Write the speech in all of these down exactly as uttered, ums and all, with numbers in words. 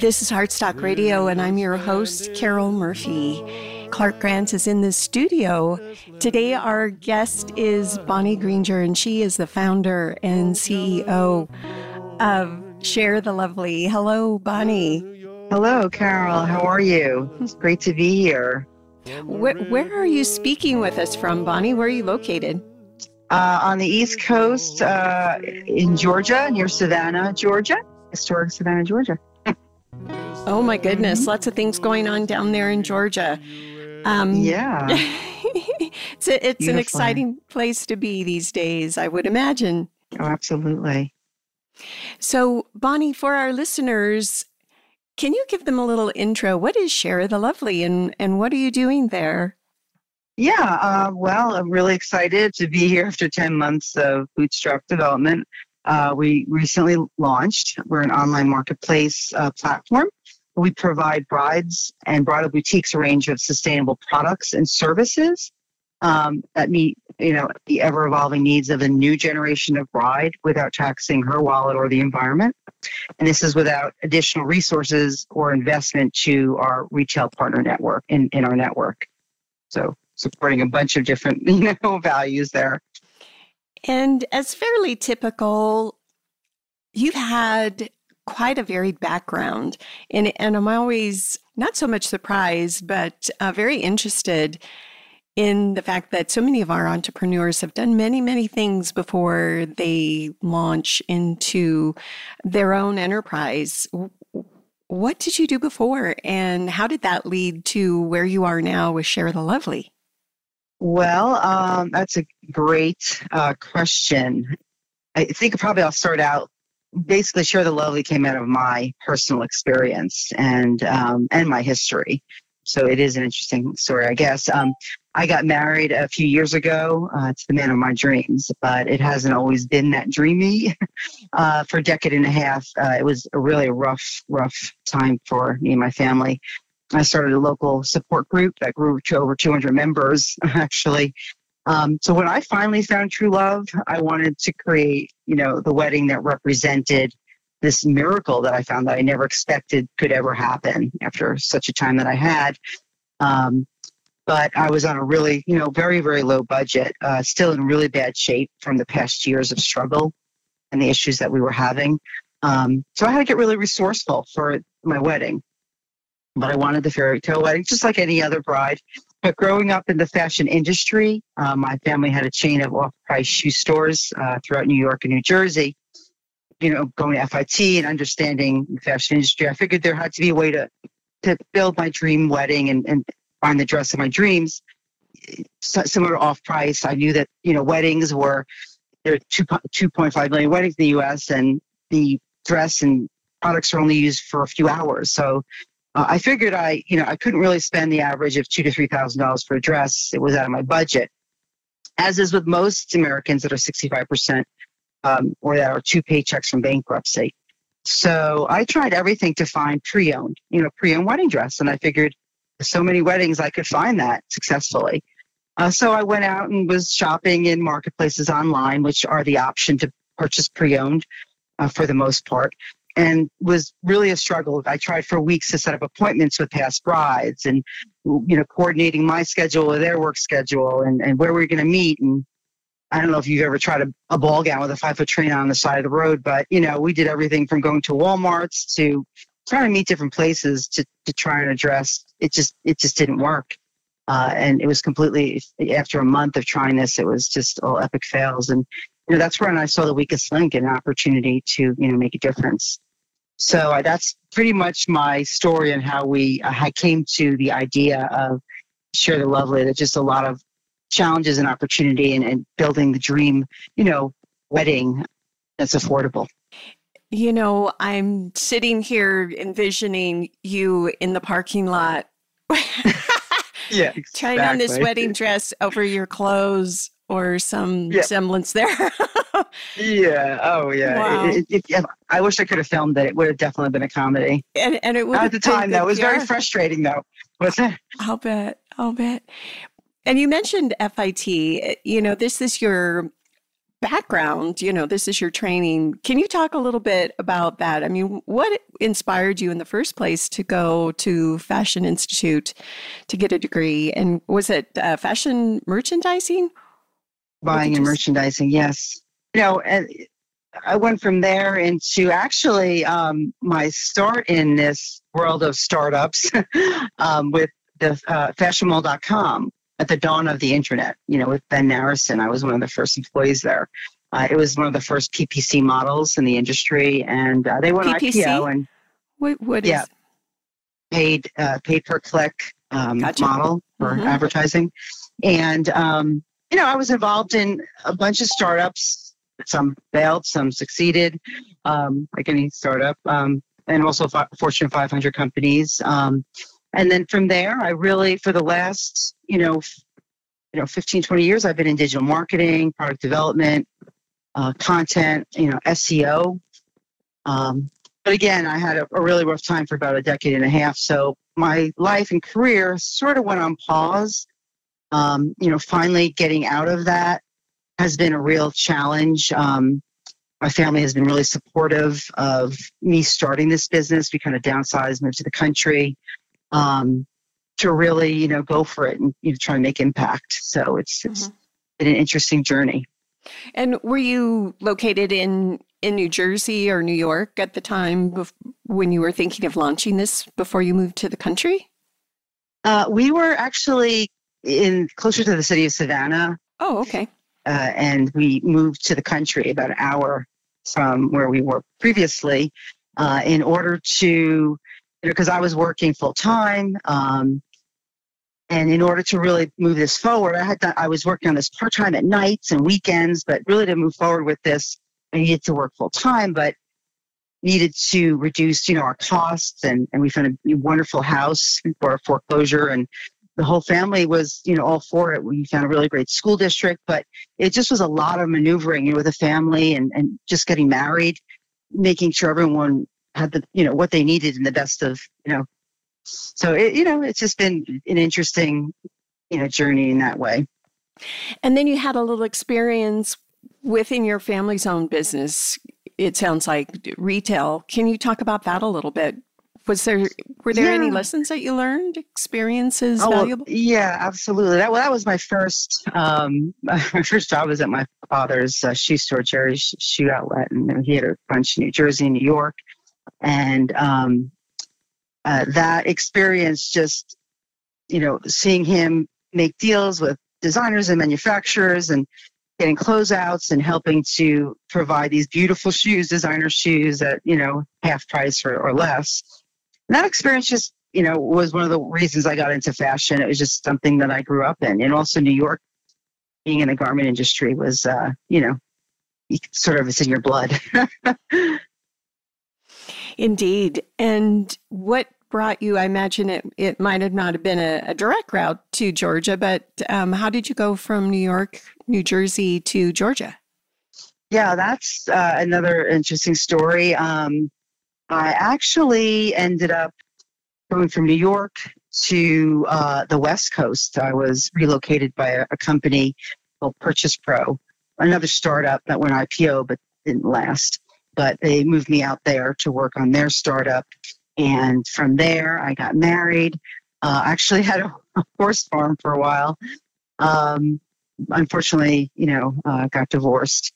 This is HeartStock Radio, and I'm your host, Carol Murphy. Clark Grant is in the studio. Today, our guest is Bonnie Grainger, and she is the founder and C E O of Share the Lovely. Hello, Bonnie. Hello, Carol. How are you? It's great to be here. Where, where are you speaking with us from, Bonnie? Where are you located? Uh, on the East Coast uh, in Georgia, near Savannah, Georgia. Historic Savannah, Georgia. Oh, my goodness. Mm-hmm. Lots of things going on down there in Georgia. Um, yeah. it's a, it's an exciting place to be these days, I would imagine. Oh, absolutely. So, Bonnie, for our listeners, can you give them a little intro? What is Share the Lovely, and, and what are you doing there? Yeah, uh, well, I'm really excited to be here after ten months of bootstrap development. Uh, we recently launched. We're an online marketplace uh, platform. We provide brides and bridal boutiques a range of sustainable products and services um, that meet, you know, the ever-evolving needs of a new generation of bride without taxing her wallet or the environment. And this is without additional resources or investment to our retail partner network in, in our network. So supporting a bunch of different, you know, values there. And as fairly typical, you've had quite a varied background, and and I'm always not so much surprised, but uh, very interested in the fact that so many of our entrepreneurs have done many, many things before they launch into their own enterprise. What did you do before, and how did that lead to where you are now with Share the Lovely? Well, um, that's a great uh, question. I think probably I'll start out. Basically, Share the Lovely came out of my personal experience and um, and my history. So it is an interesting story, I guess. Um, I got married a few years ago uh, to the man of my dreams, but it hasn't always been that dreamy. uh, for a decade and a half, uh, it was a really rough, rough time for me and my family. I started a local support group that grew to over two hundred members, actually. Um, so when I finally found true love, I wanted to create, you know, the wedding that represented this miracle that I found that I never expected could ever happen after such a time that I had. Um, but I was on a really, you know, very, very low budget, uh, still in really bad shape from the past years of struggle and the issues that we were having. Um, so I had to get really resourceful for my wedding. But I wanted the fairy tale wedding, just like any other bride. But growing up in the fashion industry, uh, my family had a chain of off-price shoe stores uh, throughout New York and New Jersey. You know, going to F I T and understanding the fashion industry, I figured there had to be a way to, to build my dream wedding and, and find the dress of my dreams. So, similar to off-price, I knew that, you know, weddings were, there are two point five million weddings in the U S, and the dress and products are only used for a few hours. So Uh, I figured I, you know, I couldn't really spend the average of two to three thousand dollars for a dress. It was out of my budget, as is with most Americans that are sixty-five percent um, or that are two paychecks from bankruptcy. So I tried everything to find pre-owned, you know, pre-owned wedding dress, and I figured so many weddings I could find that successfully. Uh, so I went out and was shopping in marketplaces online, which are the option to purchase pre-owned uh, for the most part. And was really a struggle. I tried for weeks to set up appointments with past brides and, you know, coordinating my schedule with their work schedule and, and where we were going to meet. And I don't know if you've ever tried a, a ball gown with a five foot train on the side of the road, but, you know, we did everything from going to Walmart's to trying to meet different places to, to try and address. It just, it just didn't work. Uh, and it was completely, after a month of trying this, it was just all epic fails. And, you know, that's when I saw the weakest link and an opportunity to, you know, make a difference. So uh, that's pretty much my story and how we uh, I came to the idea of Share the Lovely. That just a lot of challenges and opportunity and, and building the dream, you know, wedding that's affordable. You know, I'm sitting here envisioning you in the parking lot. Yeah, exactly. Trying on this wedding dress over your clothes or some yeah. semblance there. Yeah. Oh, yeah. Wow. It, it, it, I wish I could have filmed it. It would have definitely been a comedy. And, and it would at the time, though. It was yeah. very frustrating, though. Was it? I'll bet. I'll bet. And you mentioned F I T. You know, this is your background, you know, this is your training. Can you talk a little bit about that? I mean, what inspired you in the first place to go to Fashion Institute to get a degree? And was it uh, fashion merchandising? Buying and merchandising, yes. You know, I went from there into actually um, my start in this world of startups um, with the uh, fashion mall dot com at the dawn of the internet, you know, with Ben Narison. I was one of the first employees there. Uh, it was one of the first P P C models in the industry, and uh, they went P P C? I P O. And what, what yeah, is paid uh, pay per click um, gotcha. model for mm-hmm. advertising, and um, you know, I was involved in a bunch of startups. Some failed, some succeeded, um, like any startup, um, and also f- Fortune five hundred companies. Um, and then from there, I really, for the last, you know, f- you know, fifteen, twenty years, I've been in digital marketing, product development, uh, content, you know, S E O. Um, but again, I had a, a really rough time for about a decade and a half. So my life and career sort of went on pause. Um, you know, finally getting out of that has been a real challenge. Um, my family has been really supportive of me starting this business. We kind of downsized, moved to the country um, to really, you know, go for it and you know, try and make impact. So it's, it's mm-hmm. been an interesting journey. And were you located in, in New Jersey or New York at the time bef- when you were thinking of launching this before you moved to the country? Uh, we were actually in closer to the city of Savannah. Oh, okay. Uh, and we moved to the country about an hour from where we were previously uh, in order to, you know, because I was working full time. Um, and in order to really move this forward, I had done, I was working on this part time at nights and weekends, but really to move forward with this, I needed to work full time, but needed to reduce, you know, our costs. And, and we found a wonderful house for a foreclosure, and the whole family was, you know, all for it. We found a really great school district, but it just was a lot of maneuvering, you know, with a family and, and just getting married, making sure everyone had the, you know, what they needed and the best of, you know. So, it, you know, it's just been an interesting, you know, journey in that way. And then you had a little experience within your family's own business. It sounds like retail. Can you talk about that a little bit? Was there, were there yeah. any lessons that you learned, experiences, oh, valuable? Yeah, absolutely. That, well, that was my first, um, my first job was at my father's uh, shoe store, Jerry's Shoe Outlet. And he had a bunch in New Jersey, New York. And um, uh, that experience, just, you know, seeing him make deals with designers and manufacturers and getting closeouts and helping to provide these beautiful shoes, designer shoes at, you know, half price or, or less. And that experience just, you know, was one of the reasons I got into fashion. It was just something that I grew up in. And also New York, being in the garment industry was, uh, you know, sort of it's in your blood. Indeed. And what brought you, I imagine it, it might have not have been a, a direct route to Georgia, but um, how did you go from New York, New Jersey to Georgia? Yeah, that's uh, another interesting story. Um I actually ended up going from New York to uh, the West Coast. I was relocated by a, a company called Purchase Pro, another startup that went I P O but didn't last. But they moved me out there to work on their startup. And from there, I got married. I uh, actually had a, a horse farm for a while. Um, unfortunately, you know, uh, got divorced.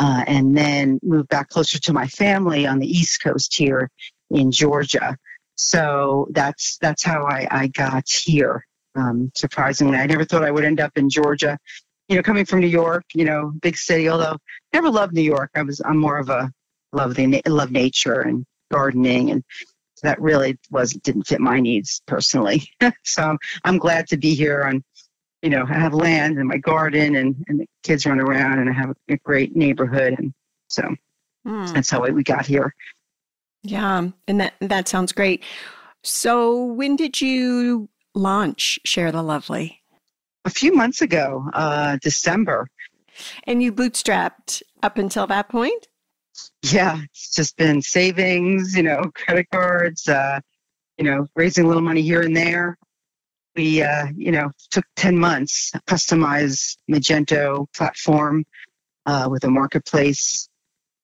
Uh, and then moved back closer to my family on the East Coast here in Georgia. So that's that's how I, I got here. Um, surprisingly, I never thought I would end up in Georgia. You know, coming from New York, you know, big city. Although I never loved New York, I was I'm more of a love the love nature and gardening, and that really was didn't fit my needs personally. So I'm, I'm glad to be here on. You know, I have land and my garden and, and the kids run around and I have a great neighborhood. And so mm. that's how we got here. Yeah. And that, that sounds great. So when did you launch Share the Lovely? A few months ago, uh, December. And you bootstrapped up until that point? Yeah. It's just been savings, you know, credit cards, uh, you know, raising a little money here and there. We, uh, you know, took ten months, customized Magento platform, uh, with a marketplace.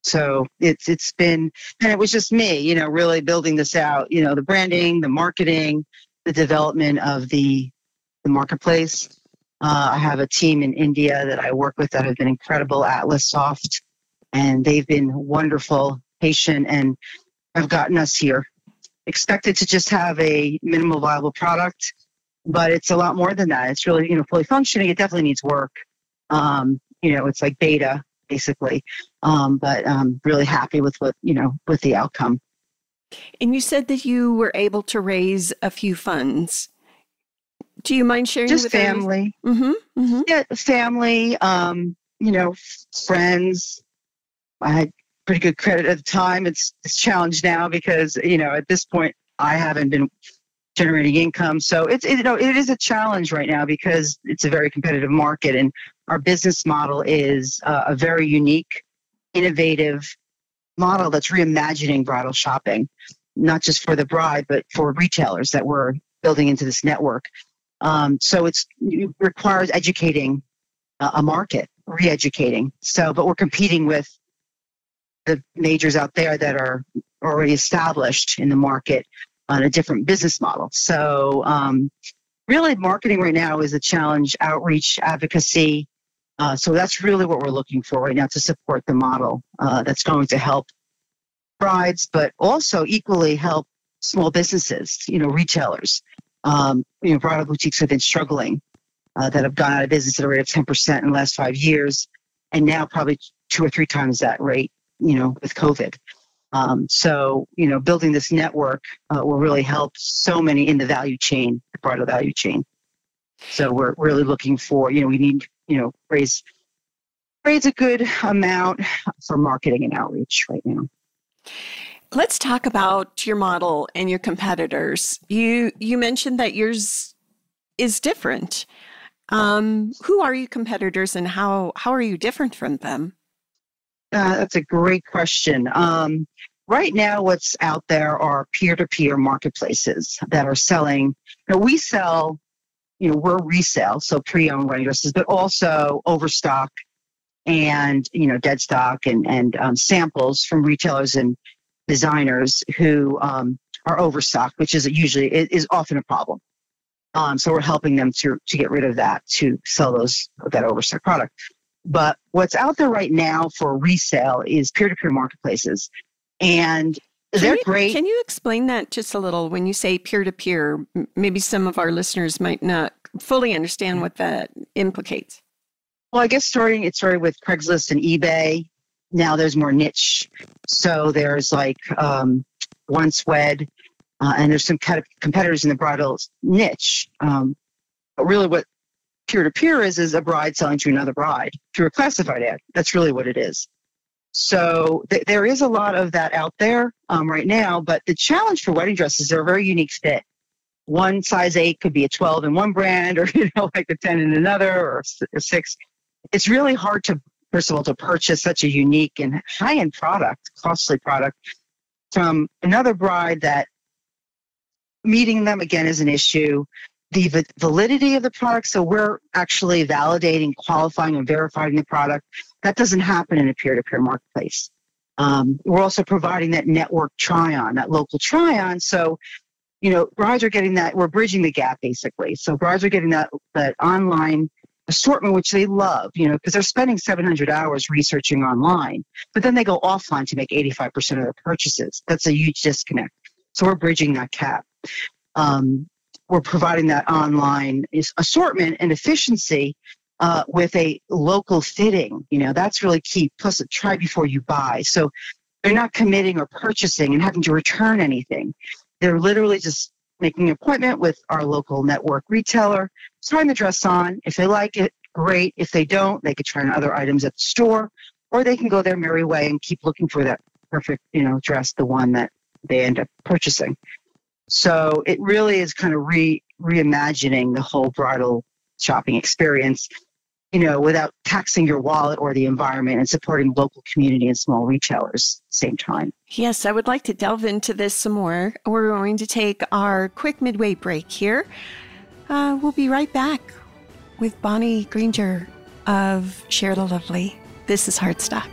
So it's it's been, and it was just me, you know, really building this out, you know, the branding, the marketing, the development of the, the marketplace. Uh, I have a team in India that I work with that have been incredible, Atlas Soft, and they've been wonderful, patient, and have gotten us here. Expected to just have a minimal viable product, but it's a lot more than that. It's really, you know, fully functioning. It definitely needs work. Um, you know, it's like beta, basically. Um, but I'm really happy with what, you know, with the outcome. And you said that you were able to raise a few funds. Do you mind sharing just with family? Mm-hmm, mm-hmm. Yeah, family, um, you know, friends. I had pretty good credit at the time. It's it's challenged now because, you know, at this point I haven't been generating income. So it's it, you know, it is a challenge right now because it's a very competitive market, and our business model is uh, a very unique, innovative model that's reimagining bridal shopping, not just for the bride, but for retailers that we're building into this network. Um, so it's, it requires educating uh, a market, re-educating. So, but we're competing with the majors out there that are already established in the market on a different business model. So um, really marketing right now is a challenge, outreach, advocacy. Uh, so that's really what we're looking for right now to support the model uh, that's going to help brides, but also equally help small businesses, you know, retailers. Um, you know, bridal boutiques have been struggling, uh, that have gone out of business at a rate of ten percent in the last five years, and now probably two or three times that rate, you know, with COVID. Um, so, you know, building this network uh, will really help so many in the value chain, the bridal value chain. So we're really looking for, you know, we need, you know, raise, raise a good amount for marketing and outreach right now. Let's talk about your model and your competitors. You you mentioned that yours is different. Um, who are your competitors, and how, how are you different from them? Uh, that's a great question. Um, right now, what's out there are peer-to-peer marketplaces that are selling. You know, we sell, you know, we're resale, so pre-owned wedding dresses, but also overstock and, you know, dead stock and, and um, samples from retailers and designers who um, are overstocked, which is usually, is often a problem. Um, so we're helping them to to get rid of that, to sell those that overstock product. But what's out there right now for resale is peer-to-peer marketplaces. And they're great. Can you explain that just a little? When you say peer-to-peer, maybe some of our listeners might not fully understand what that implicates. Well, I guess starting it started with Craigslist and eBay. Now there's more niche. So there's like um, OneSwed, uh, and there's some kind of competitors in the bridal niche. Um, but really what peer-to-peer is, is a bride selling to another bride through a classified ad. That's really what it is. So th- there is a lot of that out there um, right now, but the challenge for wedding dresses, they're a very unique fit. One size eight could be a twelve in one brand, or, you know, like a ten in another, or a six. It's really hard to, first of all, to purchase such a unique and high-end product, costly product, from another bride. That meeting them again is an issue. The validity of the product, so we're actually validating, qualifying, and verifying the product. That doesn't happen in a peer-to-peer marketplace. Um, we're also providing that network try-on, that local try-on. So, you know, brides are getting that. We're bridging the gap, basically. So brides are getting that that online assortment, which they love, you know, because they're spending seven hundred hours researching online, but then they go offline to make eighty-five percent of their purchases. That's a huge disconnect. So we're bridging that gap. Um, We're providing that online assortment and efficiency uh, with a local fitting. You know, that's really key. Plus, try before you buy. So they're not committing or purchasing and having to return anything. They're literally just making an appointment with our local network retailer, trying the dress on. If they like it, great. If they don't, they could try on other items at the store, or they can go their merry way and keep looking for that perfect, you know, dress, the one that they end up purchasing. So it really is kind of re reimagining the whole bridal shopping experience, you know, without taxing your wallet or the environment, and supporting local community and small retailers at the same time. Yes, I would like to delve into this some more. We're going to take our quick midway break here. Uh, we'll be right back with Bonnie Grainger of Share the Lovely. This is HeartStock.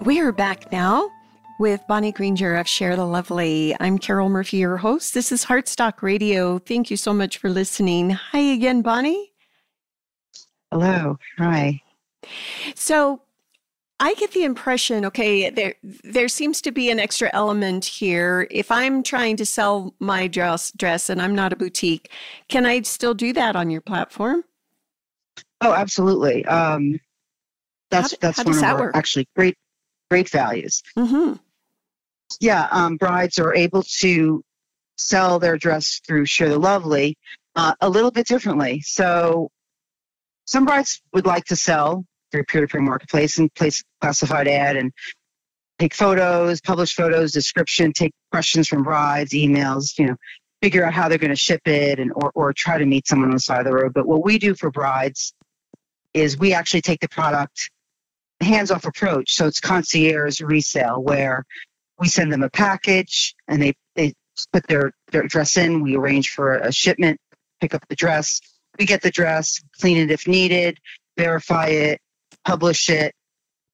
We are back now with Bonnie Grainger of Share the Lovely. I'm Carol Murphy, your host. This is HeartStock Radio. Thank you so much for listening. Hi again, Bonnie. Hello. Hi. So I get the impression, okay, there there seems to be an extra element here. If I'm trying to sell my dress, dress and I'm not a boutique, can I still do that on your platform? Oh, absolutely. Um, that's how do, that's how one does of that our work? Actually great. Great values. Mm-hmm. Yeah, um, brides are able to sell their dress through Share the Lovely uh, a little bit differently. So some brides would like to sell through peer-to-peer marketplace and place classified ad and take photos, publish photos, description, take questions from brides, emails, you know, figure out how they're going to ship it and or, or try to meet someone on the side of the road. But what we do for brides is we actually take the product hands-off approach. So it's concierge resale where we send them a package and they, they put their, their dress in. We arrange for a shipment, pick up the dress. We get the dress, clean it if needed, verify it, publish it,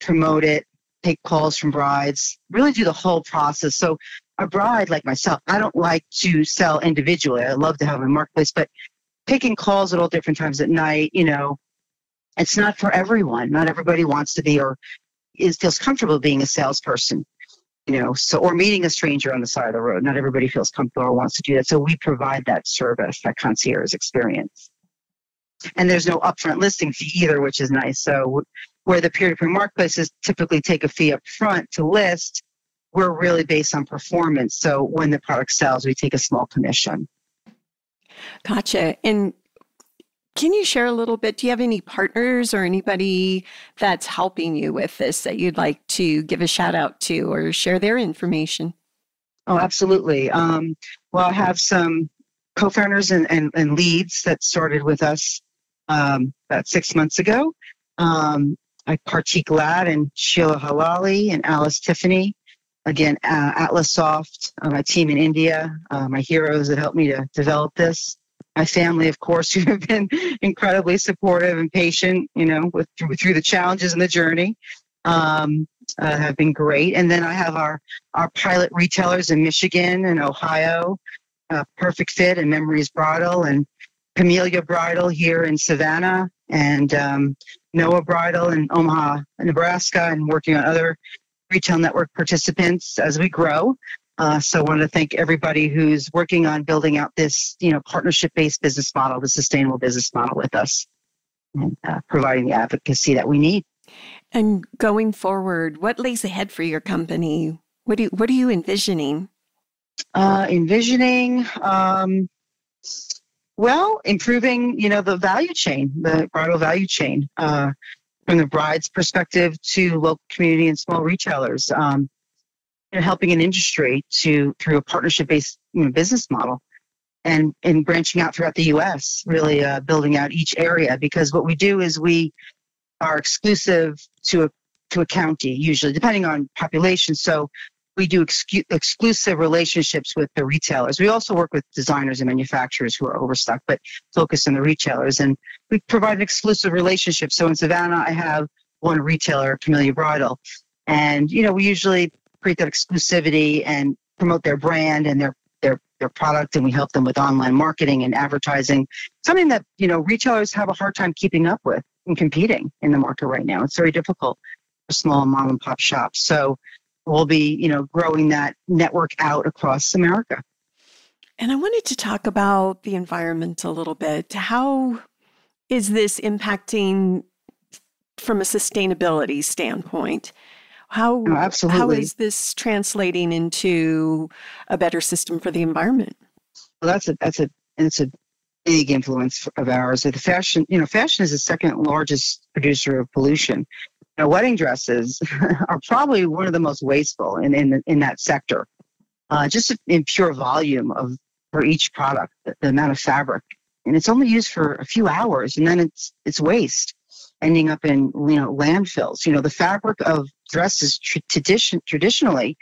promote it, take calls from brides, really do the whole process. So a bride like myself, I don't like to sell individually. I love to have a marketplace, but taking calls at all different times at night, you know, it's not for everyone. Not everybody wants to be or is feels comfortable being a salesperson, you know, so or meeting a stranger on the side of the road. Not everybody feels comfortable or wants to do that. So we provide that service, that concierge experience. And there's no upfront listing fee either, which is nice. So where the peer-to-peer marketplaces typically take a fee up front to list, we're really based on performance. So when the product sells, we take a small commission. Gotcha. And can you share a little bit? Do you have any partners or anybody that's helping you with this that you'd like to give a shout out to or share their information? Oh, absolutely. Um, well, I have some co-founders and, and, and leads that started with us um, about six months ago. Um, I Parteek Ladd and Sheila Halali and Alice Tiffany. Again, uh, Atlas Soft, uh, my team in India, uh, my heroes that helped me to develop this. My family, of course, who have been incredibly supportive and patient, you know, with through, through the challenges and the journey, um, uh, have been great. And then I have our, our pilot retailers in Michigan and Ohio, uh, Perfect Fit and Memories Bridal and Camellia Bridal here in Savannah and um, Noah Bridal in Omaha, Nebraska, and working on other retail network participants as we grow. Uh, so I want to thank everybody who's working on building out this, you know, partnership-based business model, the sustainable business model with us, and uh, providing the advocacy that we need. And going forward, what lays ahead for your company? What do you, what are you envisioning? Uh, envisioning, um, well, improving, you know, the value chain, the bridal value chain, uh, from the bride's perspective to local community and small retailers. Um, and helping an industry to through a partnership-based you know, business model and, and branching out throughout the U S, really uh, building out each area. Because what we do is we are exclusive to a, to a county, usually, depending on population. So we do excu- exclusive relationships with the retailers. We also work with designers and manufacturers who are overstocked, but focus on the retailers. And we provide an exclusive relationship. So in Savannah, I have one retailer, Camellia Bridal. And, you know, we usually create that exclusivity and promote their brand and their, their, their product. And we help them with online marketing and advertising, something that, you know, retailers have a hard time keeping up with and competing in the market right now. It's very difficult for small mom and pop shops. So we'll be, you know, growing that network out across America. And I wanted to talk about the environment a little bit. How is this impacting from a sustainability standpoint? How, oh, absolutely. How is this translating into a better system for the environment? Well, that's a that's a it's a big influence of ours. The fashion, you know, fashion is the second largest producer of pollution know, wedding dresses are probably one of the most wasteful in in, in that sector, uh, just in pure volume of for each product, the, the amount of fabric, and it's only used for a few hours, and then it's it's waste, ending up in you know landfills. You know, the fabric of dresses tr- tradition traditionally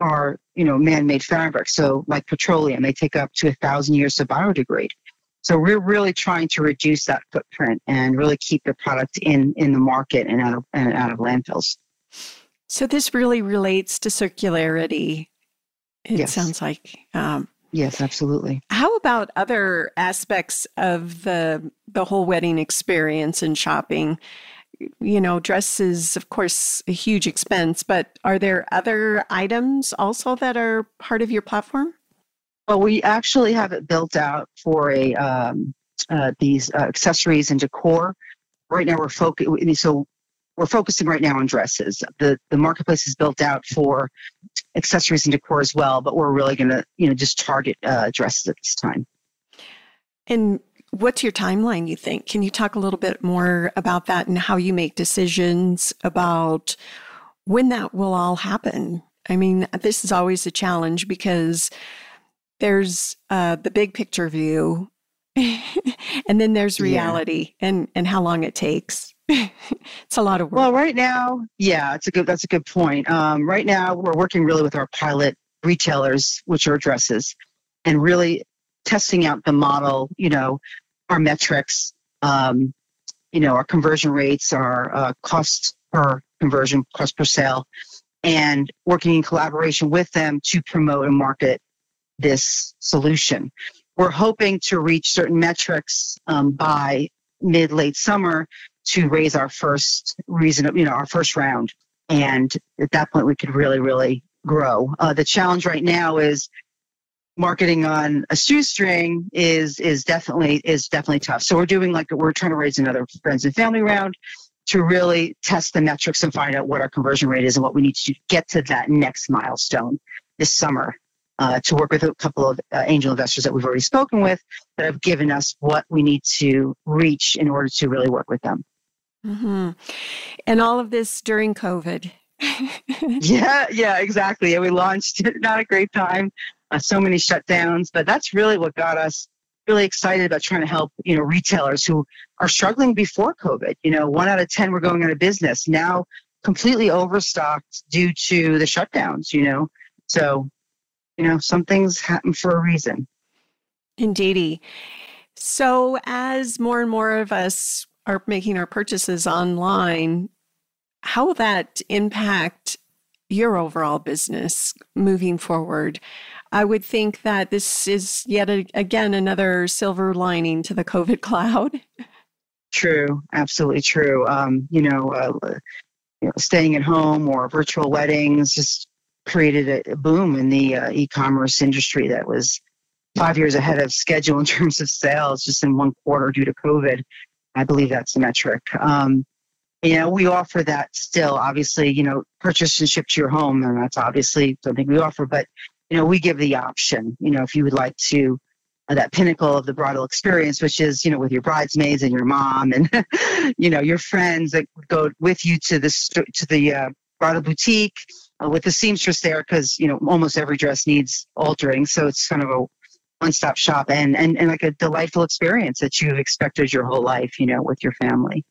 are you know man-made fabric, so like petroleum, they take up to a thousand years to biodegrade. So we're really trying to reduce that footprint and really keep the product in, in the market and out of and out of landfills. So this really relates to circularity. It yes. sounds like um, yes, absolutely. How about other aspects of the the whole wedding experience and shopping? You know, dresses, of course, a huge expense, but are there other items also that are part of your platform? Well, we actually have it built out for a um, uh, these uh, accessories and decor. Right now, we're focused. So we're focusing right now on dresses. the The marketplace is built out for accessories and decor as well, but we're really going to, you know, just target uh, dresses at this time. And what's your timeline? You think? Can you talk a little bit more about that and how you make decisions about when that will all happen? I mean, this is always a challenge because there's uh, the big picture view, and then there's reality yeah. and, and how long it takes. It's a lot of work. Well, right now, yeah, it's a good, that's a good point. Um, right now, we're working really with our pilot retailers, which are dresses, and really testing out the model, you know, our metrics, um, you know, our conversion rates, our uh, costs per conversion, cost per sale, and working in collaboration with them to promote and market this solution. We're hoping to reach certain metrics um, by mid late summer to raise our first reason, you know, our first round. And at that point, we could really, really grow. Uh, the challenge right now is marketing on a shoestring is is definitely is definitely tough. So we're doing like we're trying to raise another friends and family round to really test the metrics and find out what our conversion rate is and what we need to get to that next milestone this summer. Uh, to work with a couple of uh, angel investors that we've already spoken with that have given us what we need to reach in order to really work with them. Mm-hmm. And all of this during COVID. yeah, yeah, exactly. And we launched, not a great time, uh, so many shutdowns, but that's really what got us really excited about trying to help, you know, retailers who are struggling before COVID. You know, one out of ten were going out of business, now completely overstocked due to the shutdowns, you know, so... You know, some things happen for a reason. Indeedy. So as more and more of us are making our purchases online, how will that impact your overall business moving forward? I would think that this is yet a, again another silver lining to the COVID cloud. True. Absolutely true. Um, you know, uh, you know, staying at home or virtual weddings, just created a boom in the uh, e-commerce industry that was five years ahead of schedule in terms of sales just in one quarter due to COVID. I believe that's the metric. Um, you know, we offer that still, obviously, you know, purchase and ship to your home. And that's obviously something we offer, but, you know, we give the option, you know, if you would like to, uh, that pinnacle of the bridal experience, which is, you know, with your bridesmaids and your mom and, you know, your friends that go with you to the, st- to the uh, bridal boutique, Uh, with the seamstress there, because you know almost every dress needs altering, so it's kind of a one-stop shop and and, and like a delightful experience that you've expected your whole life, you know, with your family.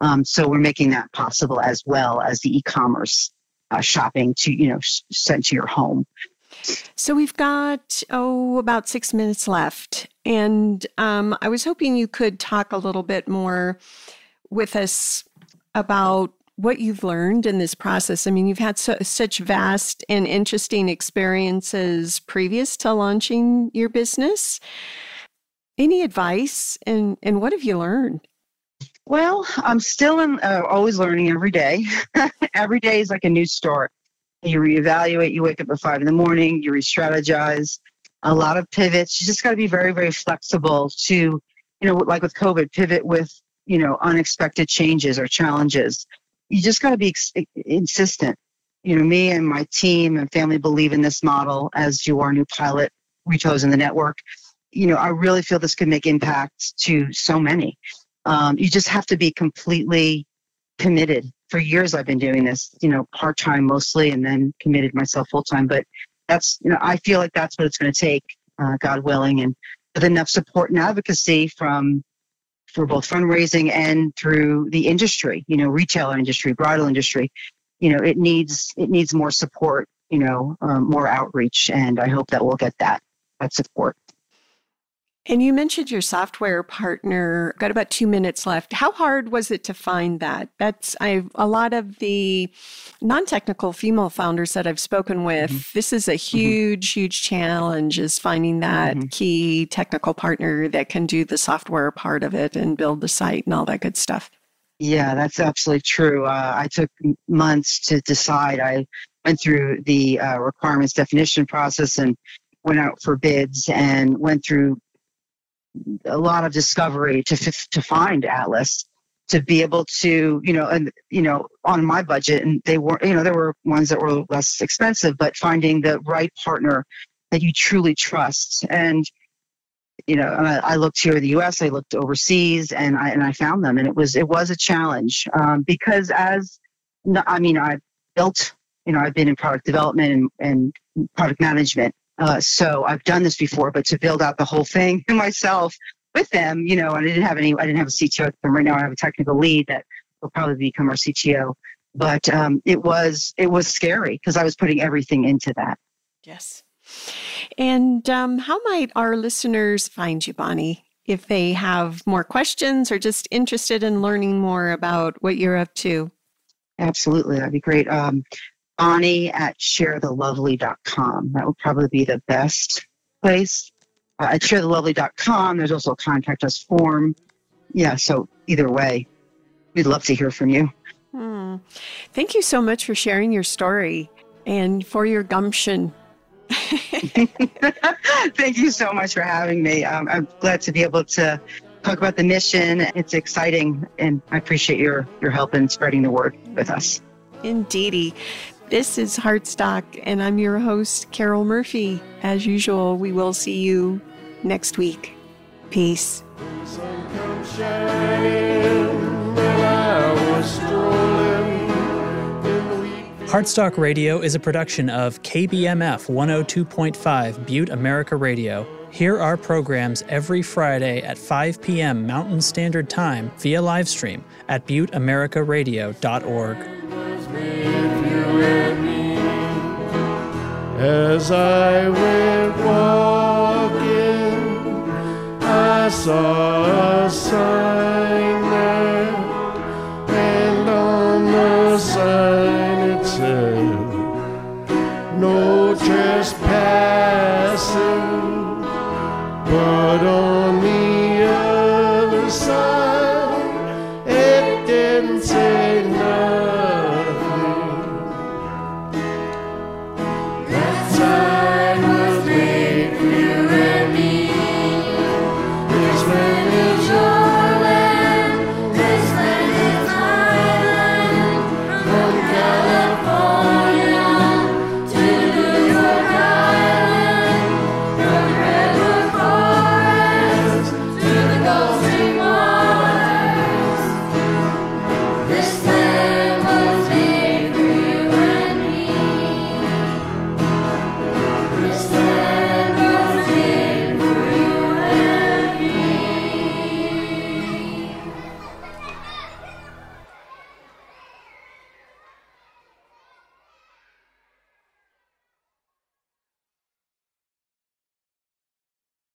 Um, so we're making that possible as well as the e-commerce uh, shopping to you know sh- sent to your home. So we've got oh about six minutes left, and um, I was hoping you could talk a little bit more with us about what you've learned in this process. I mean, you've had so, such vast and interesting experiences previous to launching your business. Any advice and, and what have you learned? Well, I'm still in, uh, always learning every day. Every day is like a new start. You reevaluate, you wake up at five in the morning, you re-strategize, a lot of pivots. You just got to be very, very flexible to, you know, like with COVID, pivot with, you know, unexpected changes or challenges. You just got to be ex- insistent. You know, me and my team and family believe in this model as you are a new pilot we chose in the network. You know, I really feel this could make impact to so many. Um, you just have to be completely committed for years I've been doing this, you know, part-time mostly, and then committed myself full-time. But that's, you know, I feel like that's what it's going to take, uh, God willing, and with enough support and advocacy from, for both fundraising and through the industry, you know, retailer industry, bridal industry, you know, it needs, it needs more support, you know, um, more outreach. And I hope that we'll get that, that support. And you mentioned your software partner. Got about two minutes left. How hard was it to find that? That's I've, a lot of the non-technical female founders that I've spoken with. Mm-hmm. This is a huge, mm-hmm. huge challenge, is finding that mm-hmm. key technical partner that can do the software part of it and build the site and all that good stuff. Yeah, that's absolutely true. Uh, I took months to decide. I went through the uh, requirements definition process and went out for bids and went through a lot of discovery to to find Atlas, to be able to, you know, and, you know, on my budget, and they were, you know, there were ones that were less expensive, but finding the right partner that you truly trust. And, you know, I, I looked here in the U S, I looked overseas, and I, and I found them, and it was, it was a challenge um, because as, I mean, I built, you know, I've been in product development and, and product management. Uh, so I've done this before, but to build out the whole thing myself with them, you know, and I didn't have any, I didn't have a C T O. Right now I have a technical lead that will probably become our C T O, but um, it was, it was scary because I was putting everything into that. Yes. And um, how might our listeners find you, Bonnie, if they have more questions or just interested in learning more about what you're up to? Absolutely. That'd be great. Um, Bonnie at share the lovely dot com. That would probably be the best place. Uh, at share the lovely dot com, there's also a contact us form. Yeah, so either way, we'd love to hear from you. Hmm. Thank you so much for sharing your story and for your gumption. Thank you so much for having me. Um, I'm glad to be able to talk about the mission. It's exciting, and I appreciate your, your help in spreading the word with us. Indeedy. This is HeartStock, and I'm your host, Carol Murphy. As usual, we will see you next week. Peace. So come shine when I was strolling in the week. HeartStock Radio is a production of K B M F one oh two point five Butte America Radio. Hear our programs every Friday at five p.m. Mountain Standard Time via live stream at butte america radio dot org. As I went walking, I saw a sign there, and on the sign it said, "No trespassing," but on